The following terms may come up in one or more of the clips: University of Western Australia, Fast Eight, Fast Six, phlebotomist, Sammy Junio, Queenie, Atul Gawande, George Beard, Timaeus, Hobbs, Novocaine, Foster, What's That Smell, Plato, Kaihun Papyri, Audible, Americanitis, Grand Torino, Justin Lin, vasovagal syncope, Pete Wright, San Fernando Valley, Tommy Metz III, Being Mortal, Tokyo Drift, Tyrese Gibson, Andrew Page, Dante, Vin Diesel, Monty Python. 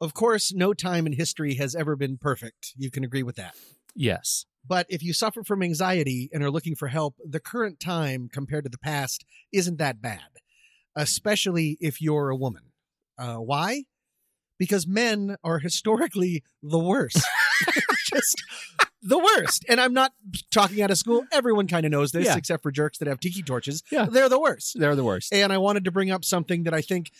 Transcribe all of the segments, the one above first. Of course, no time in history has ever been perfect. You can agree with that. Yes. But if you suffer from anxiety and are looking for help, the current time compared to the past isn't that bad, especially if you're a woman. Why? Because men are historically the worst. Just the worst. And I'm not talking out of school. Everyone kind of knows this, except for jerks that have tiki torches. Yeah. They're the worst. They're the worst. And I wanted to bring up something that I think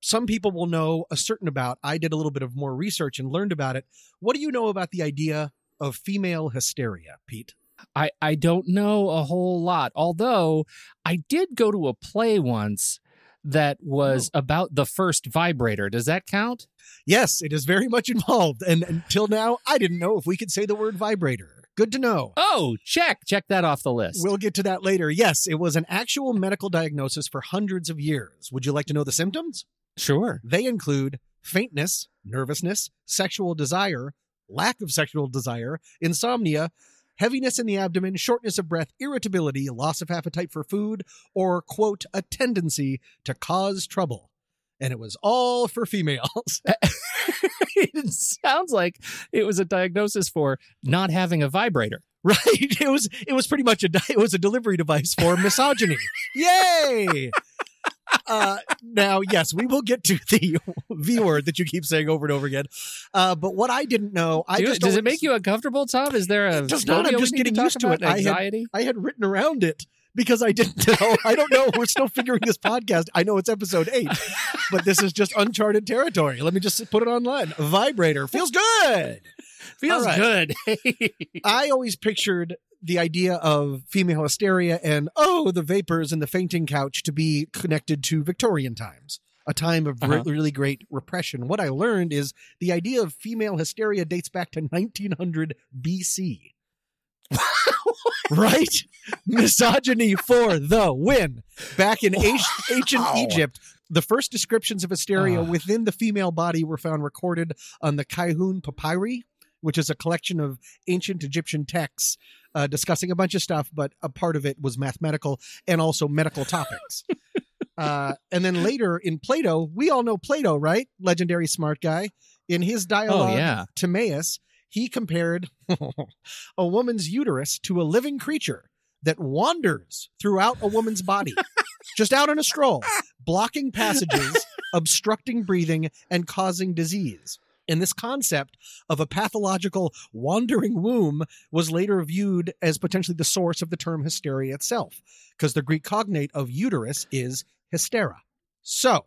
some people will know a certain about. I did a little bit of more research and learned about it. What do you know about the idea of female hysteria, Pete? I don't know a whole lot, although I did go to a play once that was about the first vibrator. Does that count? Yes, it is very much involved. And until now, I didn't know if we could say the word vibrator. Good to know. Oh, check that off the list. We'll get to that later. Yes, it was an actual medical diagnosis for hundreds of years. Would you like to know the symptoms? Sure. They include faintness, nervousness, sexual desire, lack of sexual desire, insomnia, heaviness in the abdomen, shortness of breath, irritability, loss of appetite for food, or, quote, a tendency to cause trouble. And it was all for females. It sounds like it was a diagnosis for not having a vibrator. Right. It was pretty much it was a delivery device for misogyny. Yay! Now, yes, we will get to the V word that you keep saying over and over again. But what I didn't know, does it make you uncomfortable, Tom? Is there a phobia? I'm just getting used to it. Anxiety? I had written around it because I didn't know. I don't know. We're still figuring this podcast. I know it's episode 8, but this is just uncharted territory. Let me just put it online. Vibrator feels good. Feels right. Good. I always pictured the idea of female hysteria and, the vapors and the fainting couch to be connected to Victorian times, a time of really great repression. What I learned is the idea of female hysteria dates back to 1900 BC. Right? Misogyny for the win. Back in ancient Egypt, the first descriptions of hysteria within the female body were found recorded on the Kaihun Papyri, which is a collection of ancient Egyptian texts discussing a bunch of stuff, but a part of it was mathematical and also medical topics. And then later in Plato, we all know Plato, right? Legendary smart guy. In his dialogue, Timaeus, he compared a woman's uterus to a living creature that wanders throughout a woman's body, just out on a stroll, blocking passages, obstructing breathing, and causing disease. And this concept of a pathological wandering womb was later viewed as potentially the source of the term hysteria itself, because the Greek cognate of uterus is hystera. So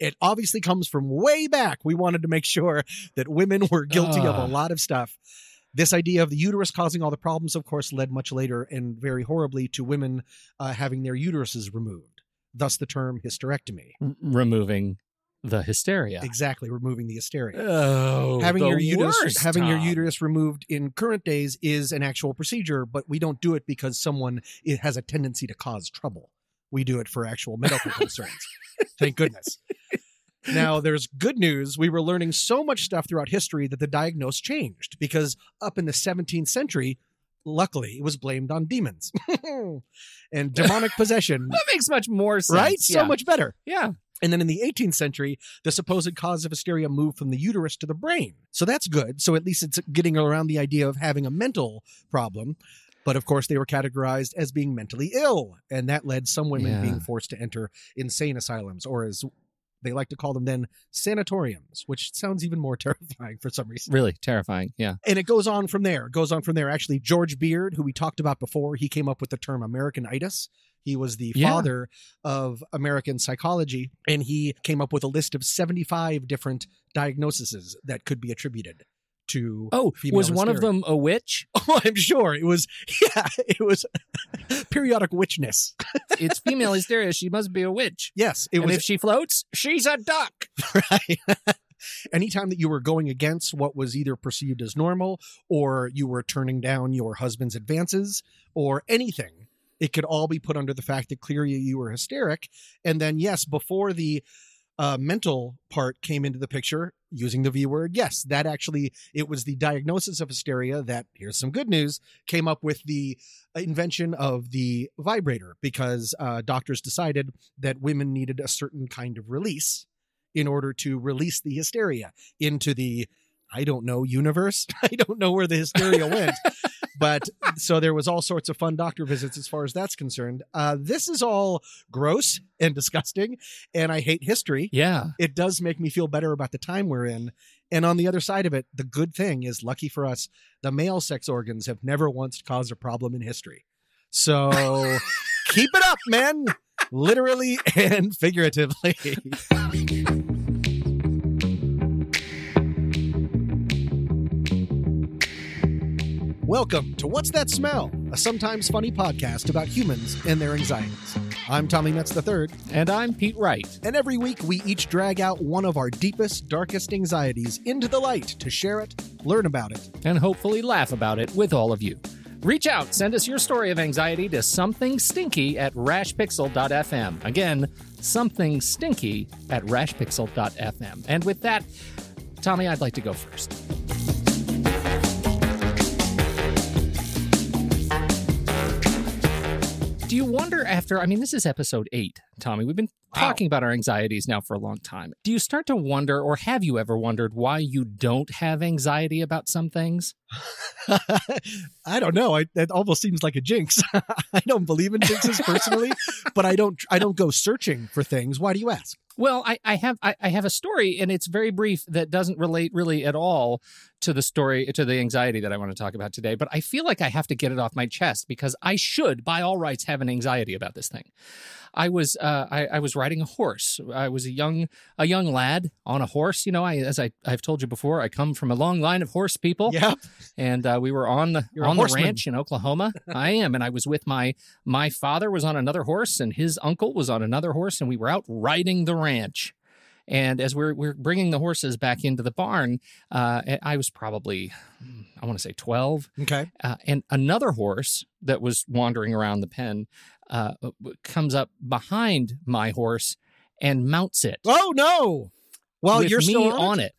it obviously comes from way back. We wanted to make sure that women were guilty of a lot of stuff. This idea of the uterus causing all the problems, of course, led much later and very horribly to women having their uteruses removed, thus the term hysterectomy. Removing the hysteria. Exactly. Removing the hysteria. Oh, having your uterus removed in current days is an actual procedure, but we don't do it because it has a tendency to cause trouble. We do it for actual medical concerns. Thank goodness. Now, there's good news. We were learning so much stuff throughout history that the diagnosis changed, because up in the 17th century, luckily, it was blamed on demons and demonic possession. That makes much more sense. Right? Yeah. So much better. Yeah. And then in the 18th century, the supposed cause of hysteria moved from the uterus to the brain. So that's good. So at least it's getting around the idea of having a mental problem. But of course, they were categorized as being mentally ill. And that led some women being forced to enter insane asylums, or as they like to call them then, sanatoriums, which sounds even more terrifying for some reason. Really terrifying, yeah. And it goes on from there. Actually, George Beard, who we talked about before, he came up with the term Americanitis. He was the father of American psychology, and he came up with a list of 75 different diagnoses that could be attributed to female hysteria. One of them a witch? Oh, I'm sure. It was periodic witchness. It's female hysteria. She must be a witch. Yes. And if she floats, she's a duck. Right. Anytime that you were going against what was either perceived as normal, or you were turning down your husband's advances, or anything, it could all be put under the fact that clearly you were hysteric. And then, yes, before the mental part came into the picture, using the V word, yes, that actually, it was the diagnosis of hysteria that, here's some good news, came up with the invention of the vibrator, because doctors decided that women needed a certain kind of release. in order to release the hysteria into the, I don't know, universe. I don't know where the hysteria went. But so there was all sorts of fun doctor visits as far as that's concerned. This is all gross and disgusting, and I hate history. Yeah. It does make me feel better about the time we're in. And on the other side of it, the good thing is, lucky for us, the male sex organs have never once caused a problem in history. So keep it up, men, literally and figuratively. Welcome to What's That Smell? A sometimes funny podcast about humans and their anxieties. I'm Tommy Metz III. And I'm Pete Wright. And every week we each drag out one of our deepest, darkest anxieties into the light to share it, learn about it, and hopefully laugh about it with all of you. Reach out, send us your story of anxiety to somethingstinky@rashpixel.fm. Again, somethingstinky@rashpixel.fm. And with that, Tommy, I'd like to go first. Do you wonder after, this is episode 8, Tommy, we've been talking about our anxieties now for a long time. Do you start to wonder, or have you ever wondered, why you don't have anxiety about some things? I don't know. That almost seems like a jinx. I don't believe in jinxes personally, but I don't go searching for things. Why do you ask? Well, I have a story, and it's very brief, that doesn't relate really at all to the story, to the anxiety that I want to talk about today. But I feel like I have to get it off my chest, because I should, by all rights, have an anxiety about this thing. I was I was riding a horse. I was a young lad on a horse. You know, as I've told you before, I come from a long line of horse people. Yep. And we were on the ranch in Oklahoma. I am, and I was with my father was on another horse, and his uncle was on another horse, and we were out riding the ranch. And as we're bringing the horses back into the barn, I was probably, I want to say 12. Okay. And another horse that was wandering around the pen comes up behind my horse and mounts it. Oh, no. Well, you're still on it.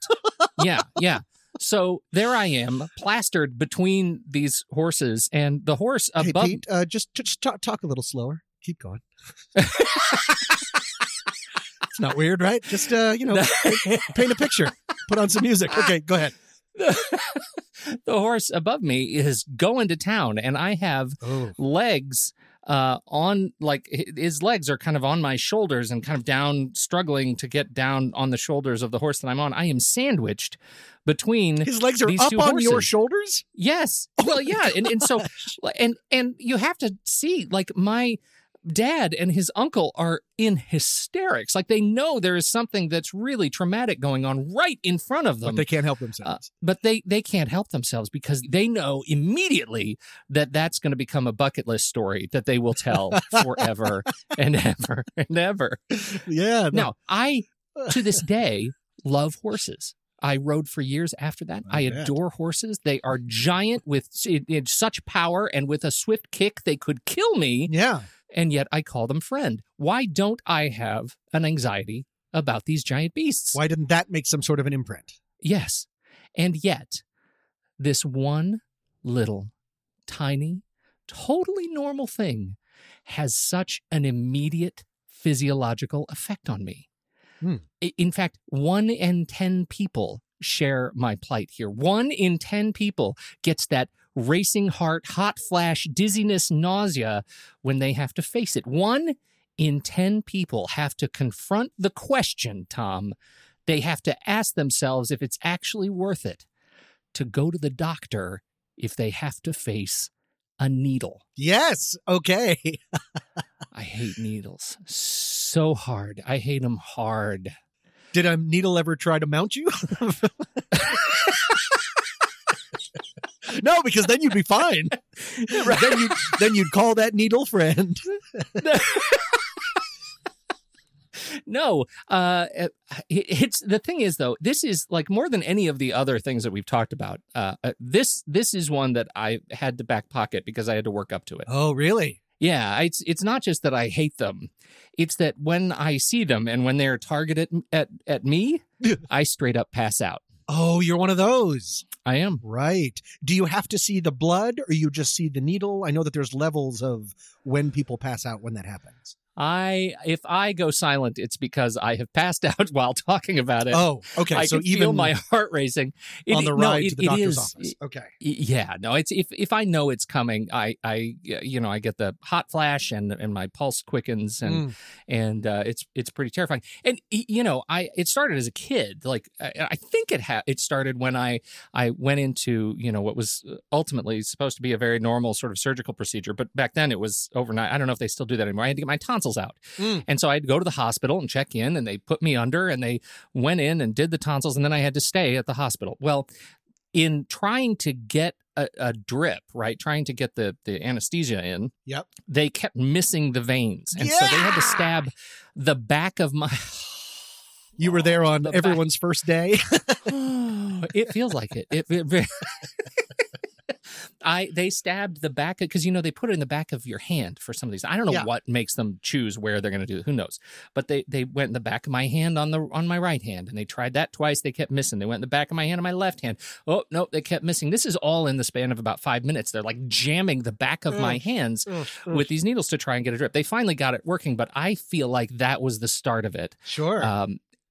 Yeah, yeah. So there I am, plastered between these horses, and the horse above. Hey, Pete, just talk a little slower. Keep going. It's not weird, right? Just, paint a picture. Put on some music. Okay, go ahead. The horse above me is going to town, and I have legs on, like, his legs are kind of on my shoulders and kind of down, struggling to get down on the shoulders of the horse that I'm on. I am sandwiched between his legs are up on your shoulders? Yes. Well, yeah. And so, and you have to see, like, my dad and his uncle are in hysterics. Like, they know there is something that's really traumatic going on right in front of them. But they can't help themselves. But they can't help themselves, because they know immediately that that's going to become a bucket list story that they will tell forever and ever and ever. Yeah. Now, I, to this day, love horses. I rode for years after that. I adore horses. They are giant with such power, and with a swift kick, they could kill me. Yeah. And yet I call them friend. Why don't I have an anxiety about these giant beasts? Why didn't that make some sort of an imprint? Yes. And yet, this one little, tiny, totally normal thing has such an immediate physiological effect on me. Hmm. In fact, 1 in 10 people share my plight here. 1 in 10 people gets that racing heart, hot flash, dizziness, nausea when they have to face it. 1 in 10 people have to confront the question, Tom. They have to ask themselves if it's actually worth it to go to the doctor if they have to face a needle. Yes. Okay. I hate needles so hard. I hate them hard. Did a needle ever try to mount you? No, because then you'd be fine. Right. Then you'd call that needle friend. No, it's the thing is, though, this is like more than any of the other things that we've talked about. This is one that I had to back pocket because I had to work up to it. Oh, really? Yeah, it's not just that I hate them. It's that when I see them and when they're targeted at me, I straight up pass out. Oh, you're one of those. I am. Right. Do you have to see the blood, or you just see the needle? I know that there's levels of when people pass out when that happens. If I go silent, it's because I have passed out while talking about it. Oh, okay. I so can even feel my heart racing on the ride to the doctor's office. Okay. Yeah. No. It's if I know it's coming, I you know, I get the hot flash and my pulse quickens and it's pretty terrifying. And you know, it started as a kid. Like I think it started when I went into, you know, what was ultimately supposed to be a very normal sort of surgical procedure, but back then it was overnight. I don't know if they still do that anymore. I had to get my tonsils out. And so I'd go to the hospital and check in, and they put me under and they went in and did the tonsils, and then I had to stay at the hospital. Well, in trying to get a drip, right, trying to get the anesthesia in, yep, they kept missing the veins. And so they had to stab the back of my... You were there on everyone's first day? It feels like it. They stabbed the back because, you know, they put it in the back of your hand for some of these. I don't know what makes them choose where they're going to do it. Who knows? But they went in the back of my hand on my right hand, and they tried that twice. They kept missing. They went in the back of my hand on my left hand. Oh, no, they kept missing. This is all in the span of about 5 minutes. They're like jamming the back of my hands with these needles to try and get a drip. They finally got it working, but I feel like that was the start of it. Sure.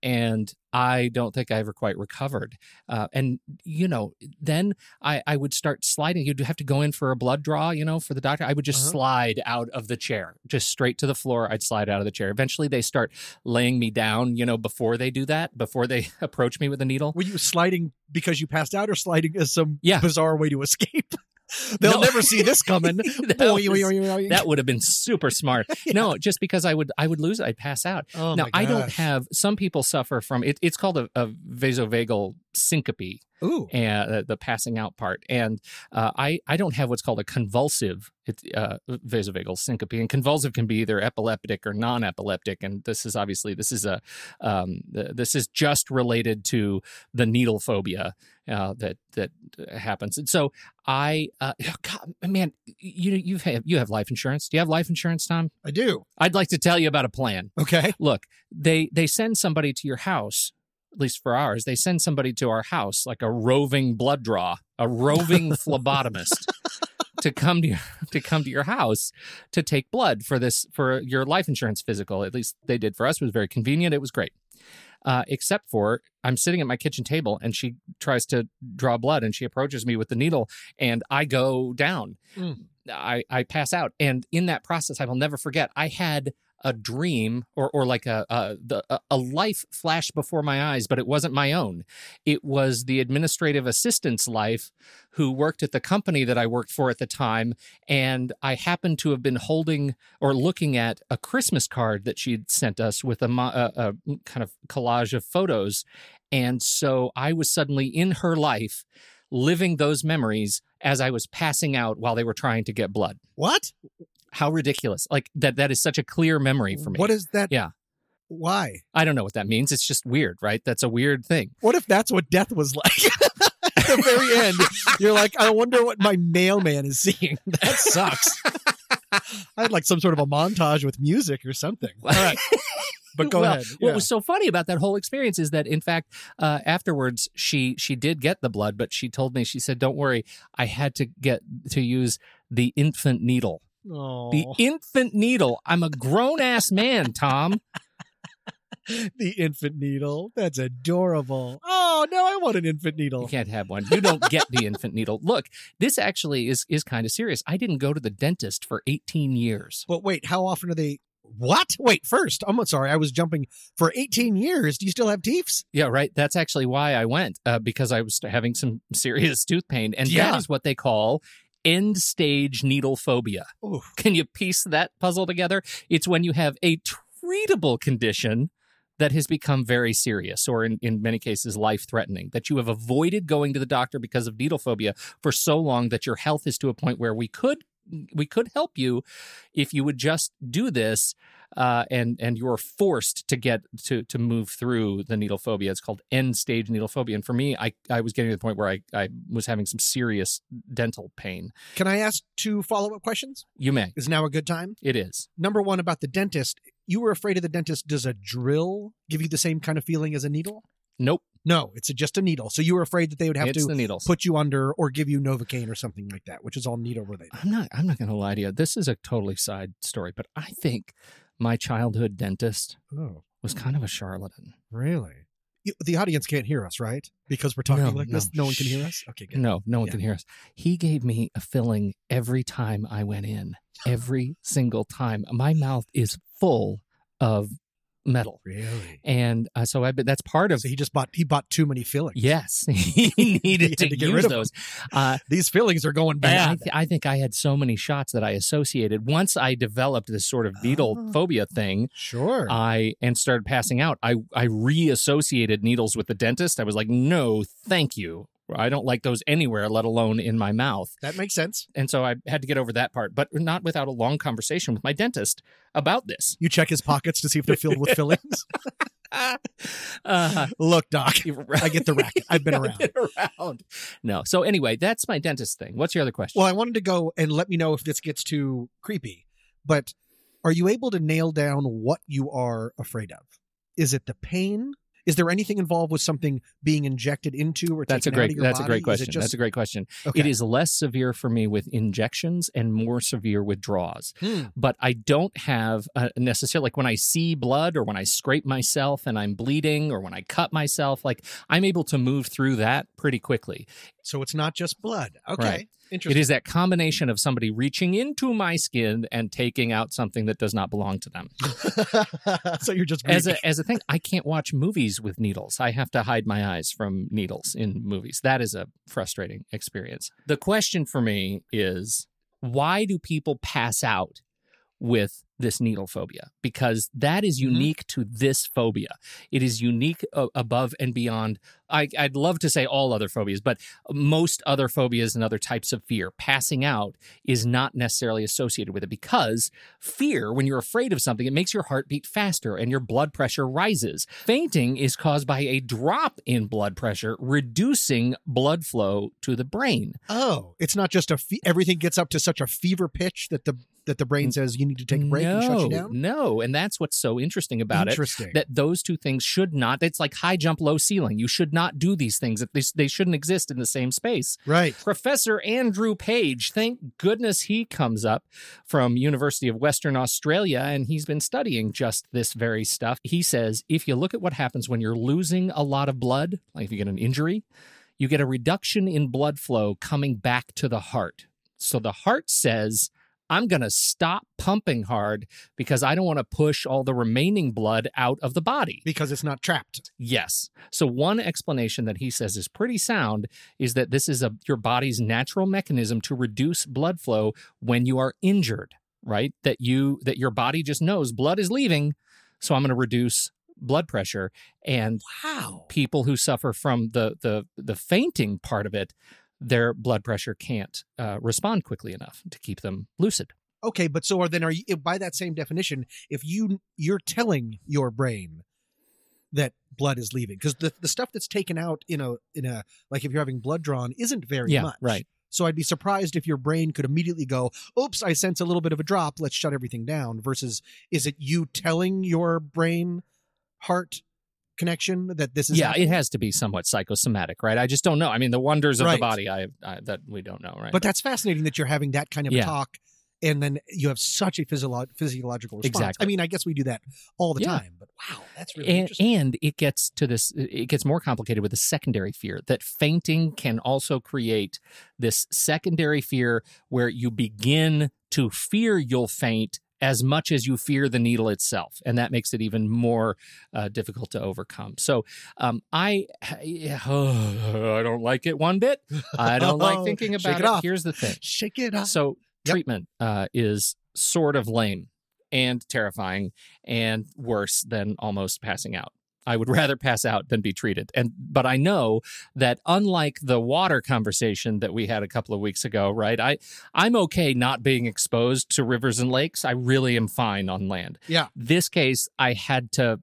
And I don't think I ever quite recovered. And, you know, then I would start sliding. You'd have to go in for a blood draw, you know, for the doctor. I would just slide out of the chair, just straight to the floor. I'd slide out of the chair. Eventually, they start laying me down, you know, before they do that, before they approach me with a needle. Were you sliding because you passed out, or sliding as some bizarre way to escape? They'll never see this coming. That would have been super smart. Yeah. No, just because I would lose it. I'd pass out. Oh, now, I don't have, some people suffer from, it's called a vasovagal syncope. Ooh. And the passing out part. And I don't have what's called a convulsive vasovagal syncope. And convulsive can be either epileptic or non-epileptic. And this is obviously, this is just related to the needle phobia that happens. And so you have life insurance. Do you have life insurance, Tom? I do. I'd like to tell you about a plan. Okay. Look, they send somebody to your house. At least for ours, they send somebody to our house, like a roving blood draw, a roving phlebotomist, to come to your house to take blood for your life insurance physical. At least they did for us. It was very convenient. It was great. Except for I'm sitting at my kitchen table and she tries to draw blood and she approaches me with the needle and I go down. I pass out. And in that process, I will never forget, I had a dream or like a life flashed before my eyes, but it wasn't my own. It was the administrative assistant's life who worked at the company that I worked for at the time. And I happened to have been holding or looking at a Christmas card that she'd sent us with a kind of collage of photos. And so I was suddenly in her life living those memories as I was passing out while they were trying to get blood. What? How ridiculous. Like that is such a clear memory for me. What is that? Yeah. Why? I don't know what that means. It's just weird, right? That's a weird thing. What if that's what death was like? At the very end, you're like, I wonder what my mailman is seeing. That sucks. I'd like some sort of a montage with music or something. All right. But go ahead. Yeah. What was so funny about that whole experience is that, in fact, afterwards, she did get the blood, but she told me, she said, don't worry, I had to get to use the infant needle. Oh. The infant needle. I'm a grown-ass man, Tom. The infant needle. That's adorable. Oh, no, I want an infant needle. You can't have one. You don't get the infant needle. Look, this actually is kind of serious. I didn't go to the dentist for 18 years. But wait, how often are they... What? Wait, first, I'm sorry. I was jumping for 18 years. Do you still have teeths? Yeah, right. That's actually why I went, because I was having some serious tooth pain. And that is what they call... end-stage needle phobia. Ooh. Can you piece that puzzle together? It's when you have a treatable condition that has become very serious, or in many cases, life-threatening, that you have avoided going to the doctor because of needle phobia for so long that your health is to a point where we could help you if you would just do this, and you're forced to get to move through the needle phobia. It's called end-stage needle phobia. And for me, I was getting to the point where I was having some serious dental pain. Can I ask two follow-up questions? You may. Is now a good time? It is. Number one, about the dentist. You were afraid of the dentist. Does a drill give you the same kind of feeling as a needle? Nope. No, it's just a needle. So you were afraid that they would have to put you under or give you Novocaine or something like that, which is all needle related. I'm not going to lie to you. This is a totally side story, but I think my childhood dentist was kind of a charlatan. Really? The audience can't hear us, right? Because we're talking this. No one can hear us? Okay, good. No one can hear us. He gave me a filling every time I went in. Every single time. My mouth is full of metal. Really? And so that's part of... So he bought too many fillings. Yes. He needed to get rid of those. These fillings are going bad. I think I had so many shots that I associated. Once I developed this sort of needle phobia thing, and started passing out, I reassociated needles with the dentist. I was like, no, thank you. I don't like those anywhere, let alone in my mouth. That makes sense. And so I had to get over that part, but not without a long conversation with my dentist about this. You check his pockets to see if they're filled with fillings? Look, Doc, I get the racket. I've been around. No. So anyway, that's my dentist thing. What's your other question? Well, I wanted to go and let me know if this gets too creepy, but are you able to nail down what you are afraid of? Is it the pain? Is there anything involved with something being injected into or taken out of your body? That's a great question. That's a great question. Okay. It is less severe for me with injections and more severe with draws. But I don't have necessarily, like when I see blood or when I scrape myself and I'm bleeding or when I cut myself, like I'm able to move through that pretty quickly. So it's not just blood. Okay. Right. Interesting. It is that combination of somebody reaching into my skin and taking out something that does not belong to them. So you're just as a thing. I can't watch movies with needles. I have to hide my eyes from needles in movies. That is a frustrating experience. The question for me is, why do people pass out with this needle phobia? Because that is unique to this phobia. It is unique above and beyond. I'd love to say all other phobias, but most other phobias and other types of fear, passing out is not necessarily associated with it, because fear, when you're afraid of something, it makes your heart beat faster and your blood pressure rises. Fainting is caused by a drop in blood pressure, reducing blood flow to the brain. Oh, it's not just everything gets up to such a fever pitch that the brain says you need to take a break and shut you down? No, and that's what's so interesting about it, that those two things should not, it's like high jump, low ceiling. You should not do these things. They shouldn't exist in the same space. Right. Professor Andrew Page, thank goodness he comes up from University of Western Australia, and he's been studying just this very stuff. He says, if you look at what happens when you're losing a lot of blood, like if you get an injury, you get a reduction in blood flow coming back to the heart. So the heart says, I'm going to stop pumping hard because I don't want to push all the remaining blood out of the body. Because it's not trapped. Yes. So one explanation that he says is pretty sound is that this is your body's natural mechanism to reduce blood flow when you are injured, right? That your body just knows blood is leaving, so I'm going to reduce blood pressure. And people who suffer from the fainting part of it, their blood pressure can't respond quickly enough to keep them lucid. Okay, but so are you, by that same definition, if you're telling your brain that blood is leaving, because the stuff that's taken out in a like if you're having blood drawn isn't very much, right? So I'd be surprised if your brain could immediately go, "Oops, I sense a little bit of a drop. Let's shut everything down." Versus, is it you telling your brain heart connection that this is happening? It has to be somewhat psychosomatic, right? I just don't know. I mean, the wonders of the body that we don't know, right? But that's fascinating that you're having that kind of a talk, and then you have such a physiological response. Exactly. I mean, I guess we do that all the time, but wow, that's really interesting. And it gets more complicated with a secondary fear, that fainting can also create this secondary fear where you begin to fear you'll faint as much as you fear the needle itself. And that makes it even more difficult to overcome. So I don't like it one bit. I don't like thinking about it. Here's the thing. Shake it off. So treatment is sort of lame and terrifying and worse than almost passing out. I would rather pass out than be treated. But I know that, unlike the water conversation that we had a couple of weeks ago, right? I'm okay not being exposed to rivers and lakes. I really am fine on land. Yeah. This case, I had to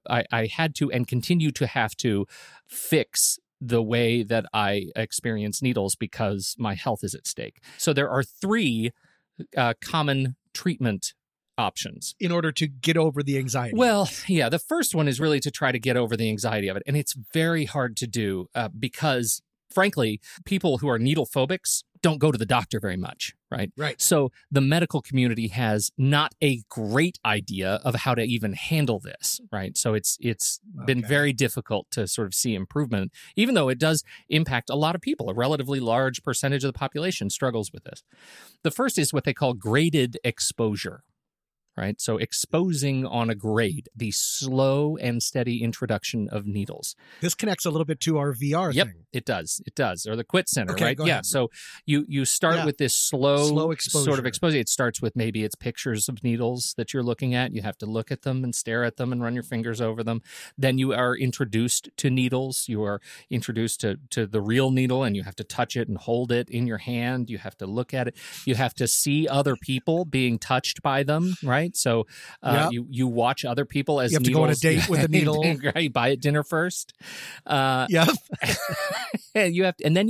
and continue to have to fix the way that I experience needles because my health is at stake. So there are three common treatment options in order to get over the anxiety. Well, yeah, the first one is really to try to get over the anxiety of it. And it's very hard to do because frankly, people who are needle phobics don't go to the doctor very much, right? Right. So the medical community has not a great idea of how to even handle this, right? So it's been very difficult to sort of see improvement, even though it does impact a lot of people. A relatively large percentage of the population struggles with this. The first is what they call graded exposure, right? So exposing on a grade, the slow and steady introduction of needles. This connects a little bit to our VR thing. Yep, it does. It does. Or the quit center, right? Yeah. Ahead. So you start with this slow sort of exposure. It starts with maybe it's pictures of needles that you're looking at. You have to look at them and stare at them and run your fingers over them. Then you are introduced to needles. You are introduced to the real needle, and you have to touch it and hold it in your hand. You have to look at it. You have to see other people being touched by them, right? So you watch other people as you have needles. To go on a date with a needle. Right, buy at dinner first. And then you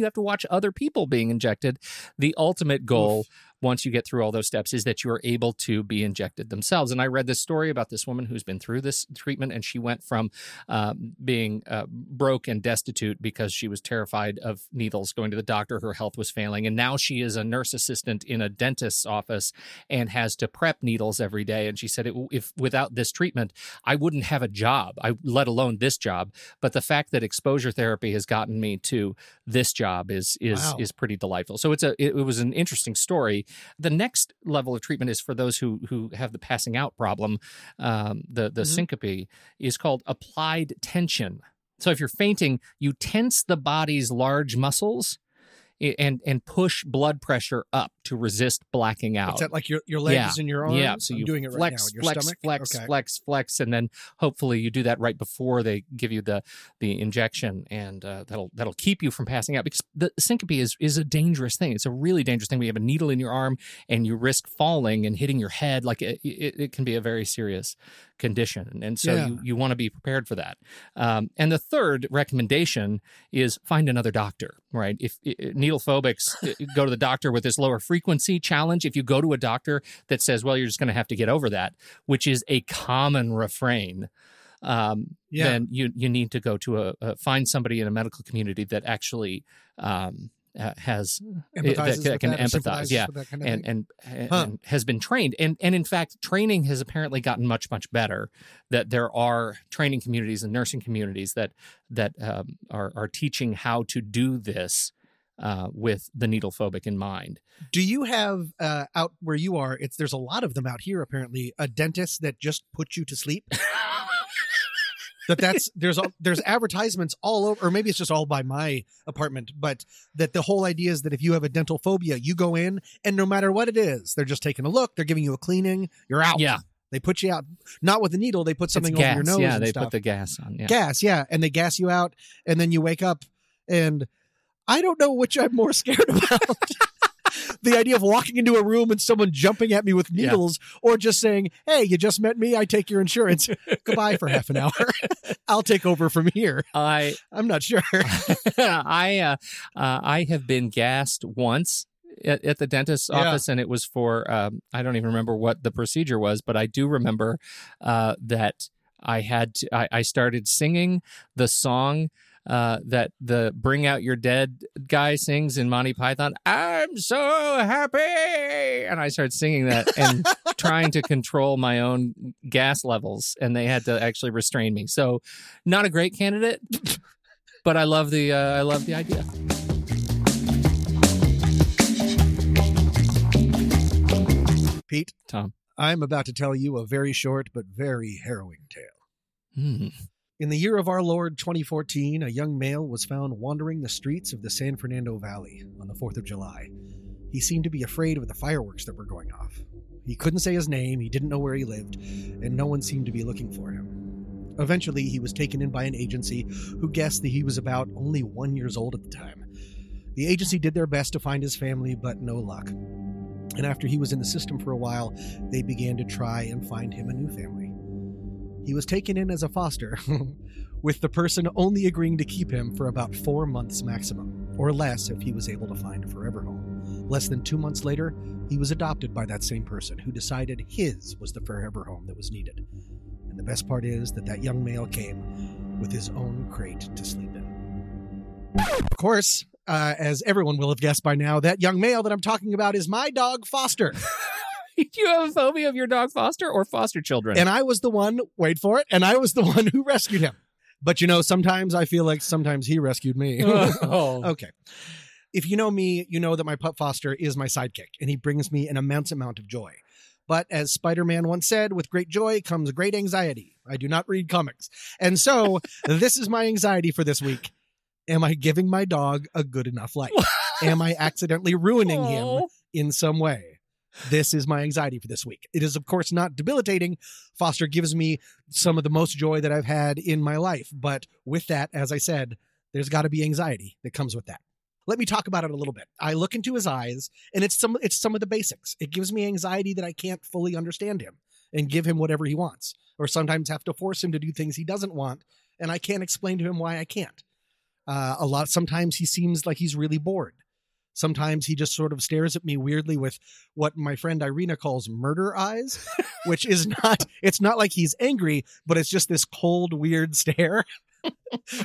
have to watch other people being injected. The ultimate goal, once you get through all those steps, is that you are able to be injected themselves. And I read this story about this woman who's been through this treatment, and she went from being broke and destitute because she was terrified of needles, going to the doctor, her health was failing. And now she is a nurse assistant in a dentist's office and has to prep needles every day. And she said, if without this treatment, I wouldn't have a job, let alone this job. But the fact that exposure therapy has gotten me to this job is pretty delightful. So it was an interesting story. The next level of treatment is for those who have the passing out problem. The syncope is called applied tension. So if you're fainting, you tense the body's large muscles and push blood pressure up to resist blacking out. Is that like your legs and your arms? Yeah, so I'm doing it right now. Your stomach? Flex, and then hopefully you do that right before they give you the injection, and that'll keep you from passing out, because the syncope is a dangerous thing. It's a really dangerous thing. We have a needle in your arm, and you risk falling and hitting your head. Like it can be a very serious condition, and so you want to be prepared for that. And the third recommendation is find another doctor, right? If needle phobics go to the doctor with this lower frequency challenge, if you go to a doctor that says, well, you're just going to have to get over that, which is a common refrain, then you need to go to find somebody in a medical community that actually has empathize, and has been trained, and in fact, training has apparently gotten much better. That there are training communities and nursing communities that are teaching how to do this with the needle phobic in mind. Do you have out where you are? There's a lot of them out here. Apparently, a dentist that just puts you to sleep. There's advertisements all over, or maybe it's just all by my apartment, but that the whole idea is that if you have a dental phobia, you go in, and no matter what it is, they're just taking a look, they're giving you a cleaning, you're out. Yeah. They put you out, not with a needle, they put something over your nose. Yeah, they put the gas on. Yeah. And they gas you out, and then you wake up, and I don't know which I'm more scared about. The idea of walking into a room and someone jumping at me with needles, or just saying, hey, you just met me, I take your insurance. Goodbye for half an hour. I'll take over from here. I'm not sure. I have been gassed once at the dentist's office, and it was for, I don't even remember what the procedure was, but I do remember that I started singing the song that the Bring Out Your Dead guy sings in Monty Python. I'm so happy. And I started singing that and trying to control my own gas levels. And they had to actually restrain me. So not a great candidate, but I love the idea. Pete, Tom, I'm about to tell you a very short, but very harrowing tale. In the year of our Lord 2014, a young male was found wandering the streets of the San Fernando Valley on the 4th of July. He seemed to be afraid of the fireworks that were going off. He couldn't say his name, he didn't know where he lived, and no one seemed to be looking for him. Eventually, he was taken in by an agency who guessed that he was about only 1 year old at the time. The agency did their best to find his family, but no luck. And after he was in the system for a while, they began to try and find him a new family. He was taken in as a foster, with the person only agreeing to keep him for about 4 months maximum, or less if he was able to find a forever home. Less than 2 months later, he was adopted by that same person, who decided his was the forever home that was needed. And the best part is that young male came with his own crate to sleep in. Of course, as everyone will have guessed by now, that young male that I'm talking about is my dog, Foster. You have a phobia of your dog, Foster, or foster children? And I was the one, wait for it, and I was the one who rescued him. But, you know, sometimes I feel like sometimes he rescued me. Oh. Okay. If you know me, you know that my pup Foster is my sidekick, and he brings me an immense amount of joy. But as Spider-Man once said, with great joy comes great anxiety. I do not read comics. And so this is my anxiety for this week. Am I giving my dog a good enough life? Am I accidentally ruining him in some way? This is my anxiety for this week. It is, of course, not debilitating. Foster gives me some of the most joy that I've had in my life. But with that, as I said, there's got to be anxiety that comes with that. Let me talk about it a little bit. I look into his eyes, and it's some of the basics. It gives me anxiety that I can't fully understand him and give him whatever he wants, or sometimes have to force him to do things he doesn't want, and I can't explain to him why I can't. Sometimes he seems like he's really bored. Sometimes he just sort of stares at me weirdly with what my friend Irina calls murder eyes, which is it's not like he's angry, but it's just this cold, weird stare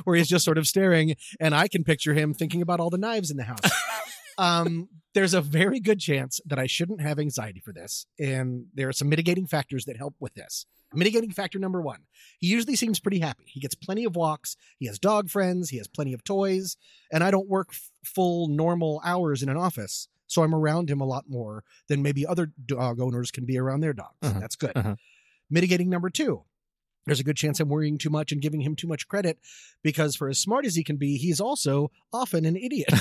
where he's just sort of staring, and I can picture him thinking about all the knives in the house. There's a very good chance that I shouldn't have anxiety for this, and there are some mitigating factors that help with this. Mitigating factor number one, he usually seems pretty happy. He gets plenty of walks. He has dog friends. He has plenty of toys. And I don't work full normal hours in an office, so I'm around him a lot more than maybe other dog owners can be around their dogs. Uh-huh. That's good. Uh-huh. Mitigating number two, there's a good chance I'm worrying too much and giving him too much credit because for as smart as he can be, he's also often an idiot.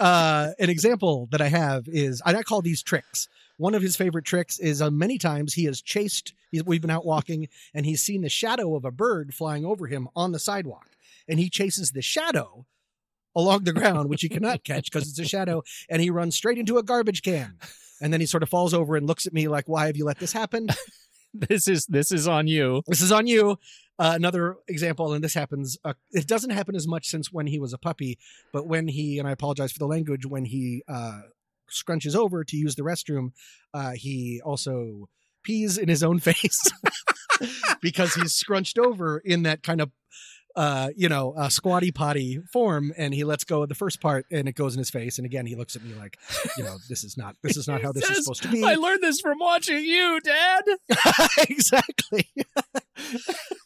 An example that I have is, I call these tricks. One of his favorite tricks is many times he has chased, we've been out walking, and he's seen the shadow of a bird flying over him on the sidewalk. And he chases the shadow along the ground, which he cannot catch because it's a shadow, and he runs straight into a garbage can. And then he sort of falls over and looks at me like, why have you let this happen? This is on you. This is on you. Another example, and this happens, it doesn't happen as much since when he was a puppy, but when he, and I apologize for the language, when he scrunches over to use the restroom, he also pees in his own face because he's scrunched over in that kind of squatty potty form, and he lets go of the first part and it goes in his face, and again he looks at me like, you know, this is not how this is supposed to be. I learned this from watching you, Dad. Exactly.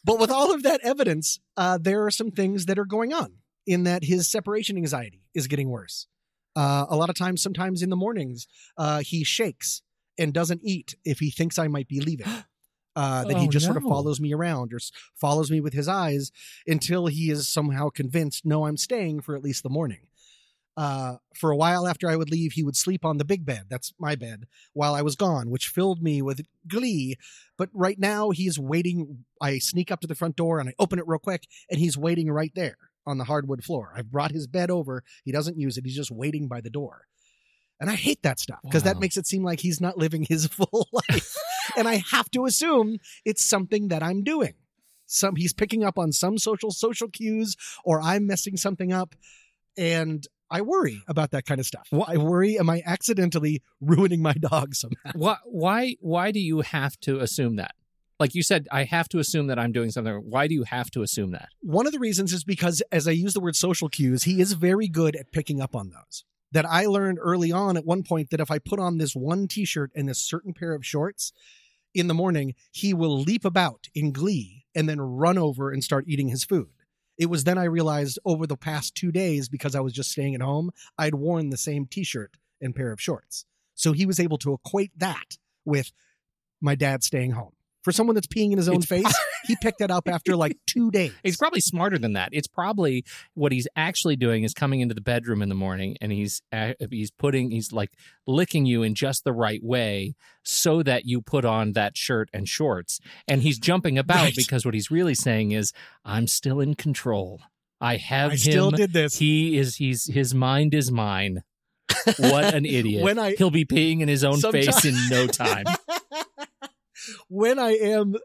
But with all of that evidence, there are some things that are going on in that his separation anxiety is getting worse. A lot of times, sometimes in the mornings, he shakes and doesn't eat if he thinks I might be leaving. Sort of follows me around or follows me with his eyes until he is somehow convinced, no, I'm staying for at least the morning. For a while after I would leave, he would sleep on the big bed, that's my bed, while I was gone, which filled me with glee. But right now he's waiting. I sneak up to the front door and I open it real quick, and he's waiting right there on the hardwood floor. I've brought his bed over. He doesn't use it. He's just waiting by the door. And I hate that stuff because that makes it seem like he's not living his full life. And I have to assume it's something that I'm doing. He's picking up on some social cues, or I'm messing something up. And I worry about that kind of stuff. I worry, am I accidentally ruining my dog somehow? Why do you have to assume that? Like you said, I have to assume that I'm doing something. Why do you have to assume that? One of the reasons is because, as I use the word social cues, he is very good at picking up on those. That I learned early on at one point that if I put on this one T-shirt and this certain pair of shorts in the morning, he will leap about in glee and then run over and start eating his food. It was then I realized over the past 2 days, because I was just staying at home, I'd worn the same T-shirt and pair of shorts. So he was able to equate that with my dad staying home. For someone that's peeing in his own face, he picked that up after like 2 days. He's probably smarter than that. It's probably what he's actually doing is coming into the bedroom in the morning and he's licking you in just the right way so that you put on that shirt and shorts. And he's jumping about because what he's really saying is, I'm still in control. I still did this. His mind is mine. What an idiot. He'll be peeing in his own face in no time. When I am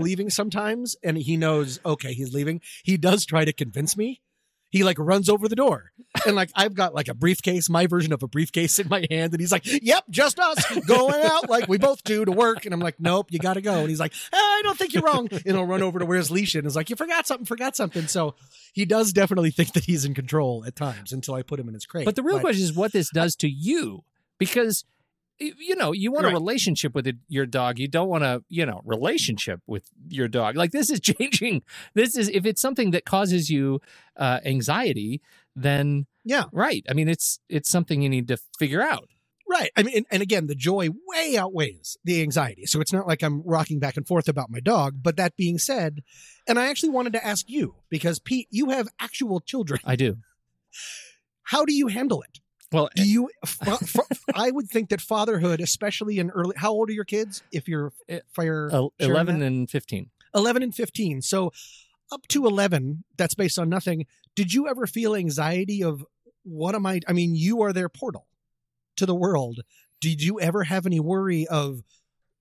leaving sometimes, and he knows, okay, he's leaving, he does try to convince me. He like runs over the door and like, I've got like a briefcase, my version of a briefcase in my hand. And he's like, yep, just us going out like we both do to work. And I'm like, nope, you got to go. And he's like, I don't think you're wrong. And he'll run over to where his leash is. And is like, you forgot something. So he does definitely think that he's in control at times until I put him in his crate. But the real question is what this does to you, because you know, you want a relationship with your dog. You don't want a, you know, relationship with your dog. Like this is changing. This is, if it's something that causes you anxiety, then yeah, right. I mean, it's something you need to figure out. Right. I mean, and again, the joy way outweighs the anxiety. So it's not like I'm rocking back and forth about my dog. But that being said, and I actually wanted to ask you, because Pete, you have actual children. I do. How do you handle it? Well, do you? I would think that fatherhood, especially in early. How old are your kids? If you're 11 and 15. 11 and 15. So up to 11, that's based on nothing. Did you ever feel anxiety of what am I? I mean, you are their portal to the world. Did you ever have any worry of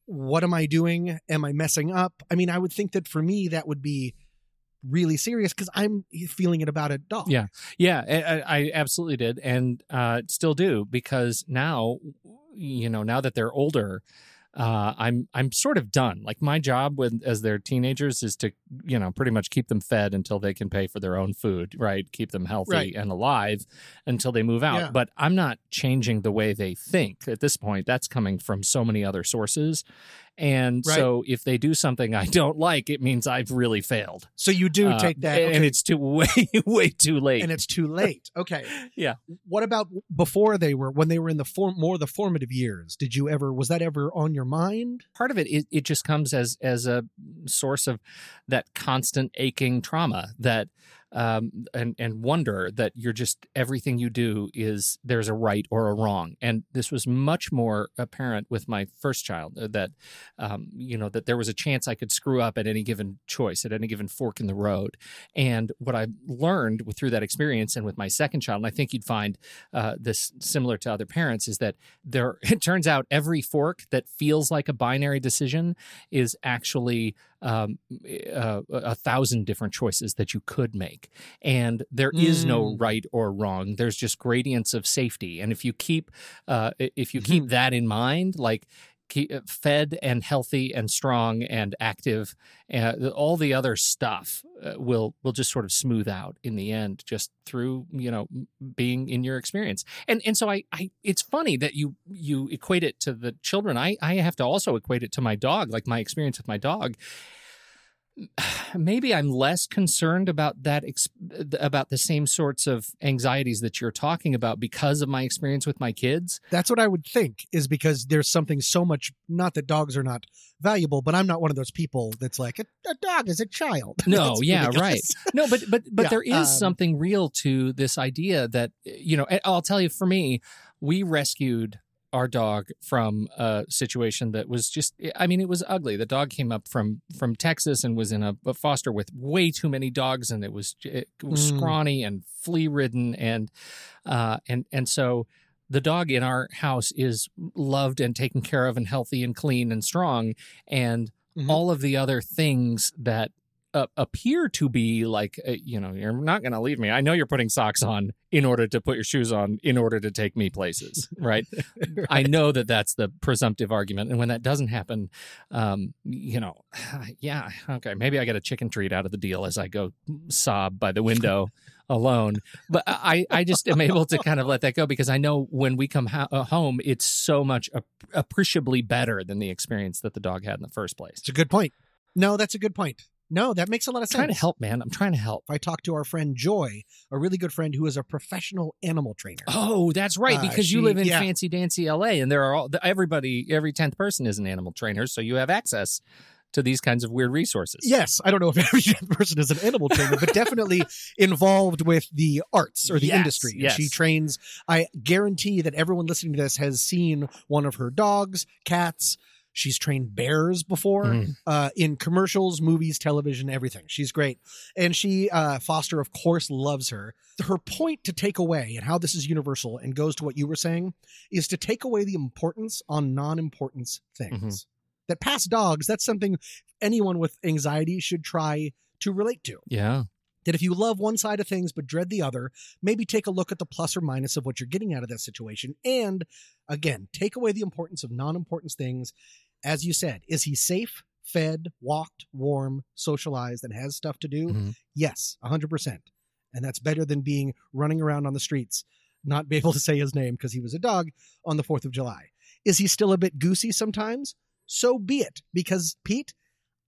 what am I doing? Am I messing up? I mean, I would think that for me, that would be really serious because I'm feeling it about a dog. Yeah. Yeah. I absolutely did. And still do, because now, you know, now that they're older, I'm sort of done. Like my job as they're teenagers is to, you know, pretty much keep them fed until they can pay for their own food, right? Keep them healthy and alive until they move out. Yeah. But I'm not changing the way they think at this point. That's coming from so many other sources. And so if they do something I don't like, it means I've really failed. So you do take that. And it's way too late. And it's too late. Okay. Yeah. What about when they were in the more the formative years? Was that ever on your mind? Part of it just comes as a source of that constant aching trauma that and wonder that you're just, everything you do is, there's a right or a wrong. And this was much more apparent with my first child that, you know, that there was a chance I could screw up at any given choice, at any given fork in the road. And what I learned through that experience and with my second child, and I think you'd find this similar to other parents, is that it turns out every fork that feels like a binary decision is actually a 1,000 different choices that you could make. And there is no right or wrong. There's just gradients of safety. And if you keep keep that in mind, like fed and healthy and strong and active, all the other stuff will just sort of smooth out in the end, just through, you know, being in your experience. And so I it's funny that you equate it to the children. I have to also equate it to my dog, like my experience with my dog. Maybe I'm less concerned about that, about the same sorts of anxieties that you're talking about because of my experience with my kids. That's what I would think, is because there's something so much, not that dogs are not valuable, but I'm not one of those people that's like, a dog is a child. No, yeah, right. No, but yeah, there is something real to this idea that, you know, I'll tell you, for me, we rescued our dog from a situation that was just, I mean, it was ugly. The dog came up from Texas and was in a foster with way too many dogs, and it was scrawny and flea-ridden, and so the dog in our house is loved and taken care of and healthy and clean and strong, and all of the other things that appear to be like, you know, you're not going to leave me. I know you're putting socks on in order to put your shoes on, in order to take me places, right? Right. I know that that's the presumptive argument. And when that doesn't happen, you know, yeah, okay, maybe I get a chicken treat out of the deal as I go sob by the window alone. But I just am able to kind of let that go, because I know when we come home, it's so much appreciably better than the experience that the dog had in the first place. It's a good point. No, that's a good point. No, that makes a lot of sense. I'm trying to help, man. I'm trying to help. I talked to our friend Joy, a really good friend who is a professional animal trainer. Oh, that's right. Because you live in fancy-dancy LA, and there are every 10th person is an animal trainer, so you have access to these kinds of weird resources. Yes. I don't know if every 10th person is an animal trainer, but definitely involved with the arts or the industry. Yes. She trains. I guarantee that everyone listening to this has seen one of her dogs, cats. She's trained bears before in commercials, movies, television, everything. She's great. And she, Foster, of course, loves her. Her point to take away, and how this is universal and goes to what you were saying, is to take away the importance on non-importance things. That past dogs, that's something anyone with anxiety should try to relate to. Yeah. that if you love one side of things but dread the other, maybe take a look at the plus or minus of what you're getting out of that situation. And again, take away the importance of non-important things. As you said, is he safe, fed, walked, warm, socialized, and has stuff to do? Mm-hmm. Yes, 100%. And that's better than being running around on the streets, not be able to say his name because he was a dog on the 4th of July. Is he still a bit goosey sometimes? So be it, because Pete,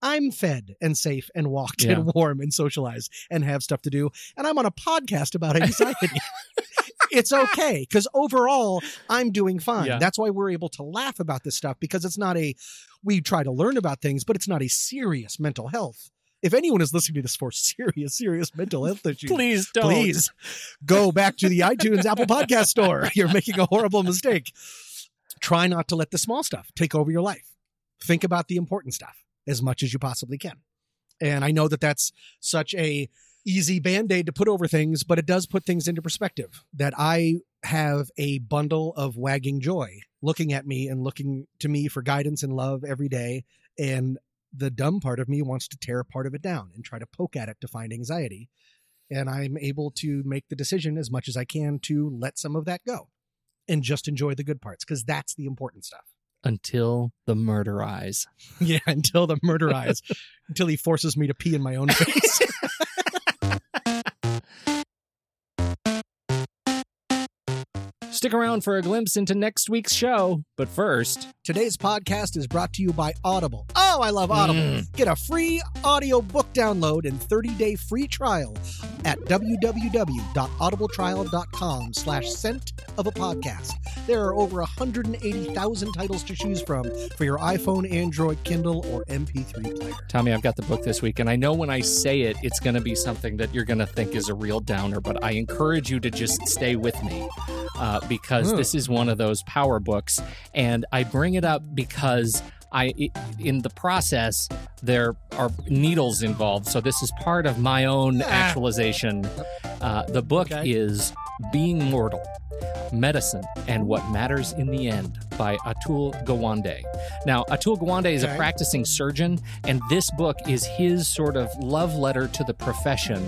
I'm fed and safe and walked and warm and socialized and have stuff to do. And I'm on a podcast about anxiety. It's okay, because overall, I'm doing fine. Yeah. That's why we're able to laugh about this stuff, because it's not a, we try to learn about things, but it's not a serious mental health. If anyone is listening to this for serious mental health issues, please go back to the iTunes Apple Podcast Store. You're making a horrible mistake. Try not to let the small stuff take over your life. Think about the important stuff as much as you possibly can. And I know that that's such a easy Band-Aid to put over things, but it does put things into perspective, that I have a bundle of wagging joy looking at me and looking to me for guidance and love every day. And the dumb part of me wants to tear part of it down and try to poke at it to find anxiety. And I'm able to make the decision as much as I can to let some of that go and just enjoy the good parts, because that's the important stuff. Until the murder eyes. Yeah, until the murder eyes. Until he forces me to pee in my own face. Stick around for a glimpse into next week's show. But first, today's podcast is brought to you by Audible. Oh, I love Audible. Get a free audiobook download and 30-day free trial at audibletrial.com/scent of a podcast. There are over 180,000 titles to choose from for your iPhone, Android, Kindle, or MP3 player. Tommy, I've got the book this week, and I know when I say it, it's going to be something that you're going to think is a real downer, but I encourage you to just stay with me. Because this is one of those power books, and I bring it up because in the process, there are needles involved. So this is part of my own actualization. The book is Being Mortal, Medicine and What Matters in the End by Atul Gawande. Now, Atul Gawande is a practicing surgeon, and this book is his sort of love letter to the profession,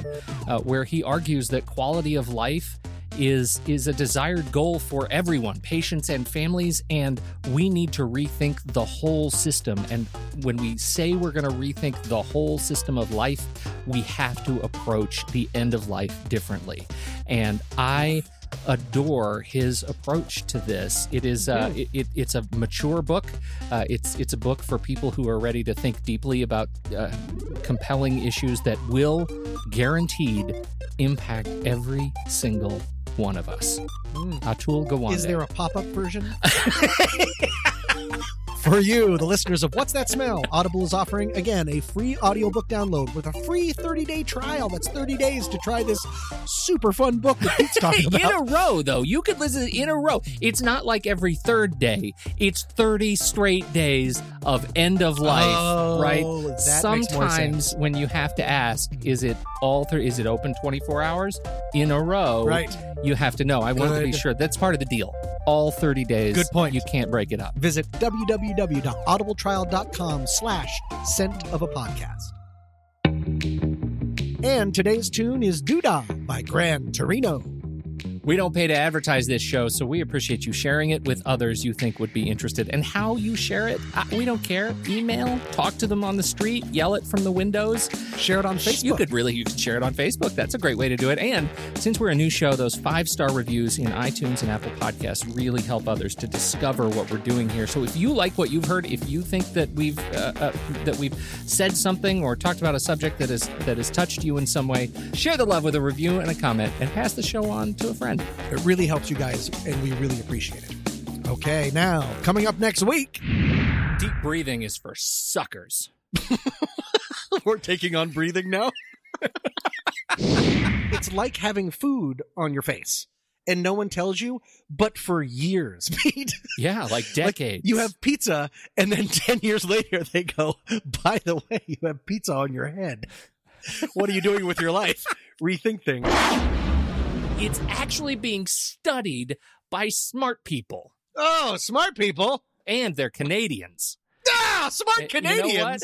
where he argues that quality of life is a desired goal for everyone, patients and families, and we need to rethink the whole system. And when we say we're going to rethink the whole system of life, we have to approach the end of life differently. And I adore his approach to this. It is it's a mature book. It's a book for people who are ready to think deeply about compelling issues that will guaranteed impact every single one of us. Atul Gawande. Is there a pop-up version? For you, the listeners of What's That Smell? Audible is offering, again, a free audiobook download with a free 30-day trial. That's 30 days to try this super fun book that Pete's talking about. In a row, though. You could listen in a row. It's not like every third day. It's 30 straight days of end of life, right? Sometimes when you have to ask, is it all is it open 24 hours in a row? Right. You have to know. I wanted to be sure. That's part of the deal. All 30 days. Good point. You can't break it up. Visit www.audibletrial.com/scent of a podcast. And today's tune is Doodah by Grand Torino. We don't pay to advertise this show, so we appreciate you sharing it with others you think would be interested. And how you share it, we don't care. Email, talk to them on the street, yell it from the windows. Share it on Facebook. You could share it on Facebook. That's a great way to do it. And since we're a new show, those 5-star reviews in iTunes and Apple Podcasts really help others to discover what we're doing here. So if you like what you've heard, if you think that we've said something or talked about a subject that has touched you in some way, share the love with a review and a comment, and pass the show on to a friend. It really helps you guys, and we really appreciate it. Okay, now, coming up next week... Deep breathing is for suckers. We're taking on breathing now? It's like having food on your face, and no one tells you, but for years, Pete. Yeah, like decades. Like you have pizza, and then 10 years later, they go, by the way, you have pizza on your head. What are you doing with your life? Rethink things. It's actually being studied by smart people. Oh, smart people. And they're Canadians. Ah, smart Canadians. You know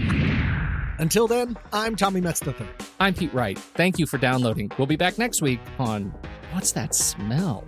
what? Until then, I'm Tommy Metz III. I'm Pete Wright. Thank you for downloading. We'll be back next week on What's That Smell?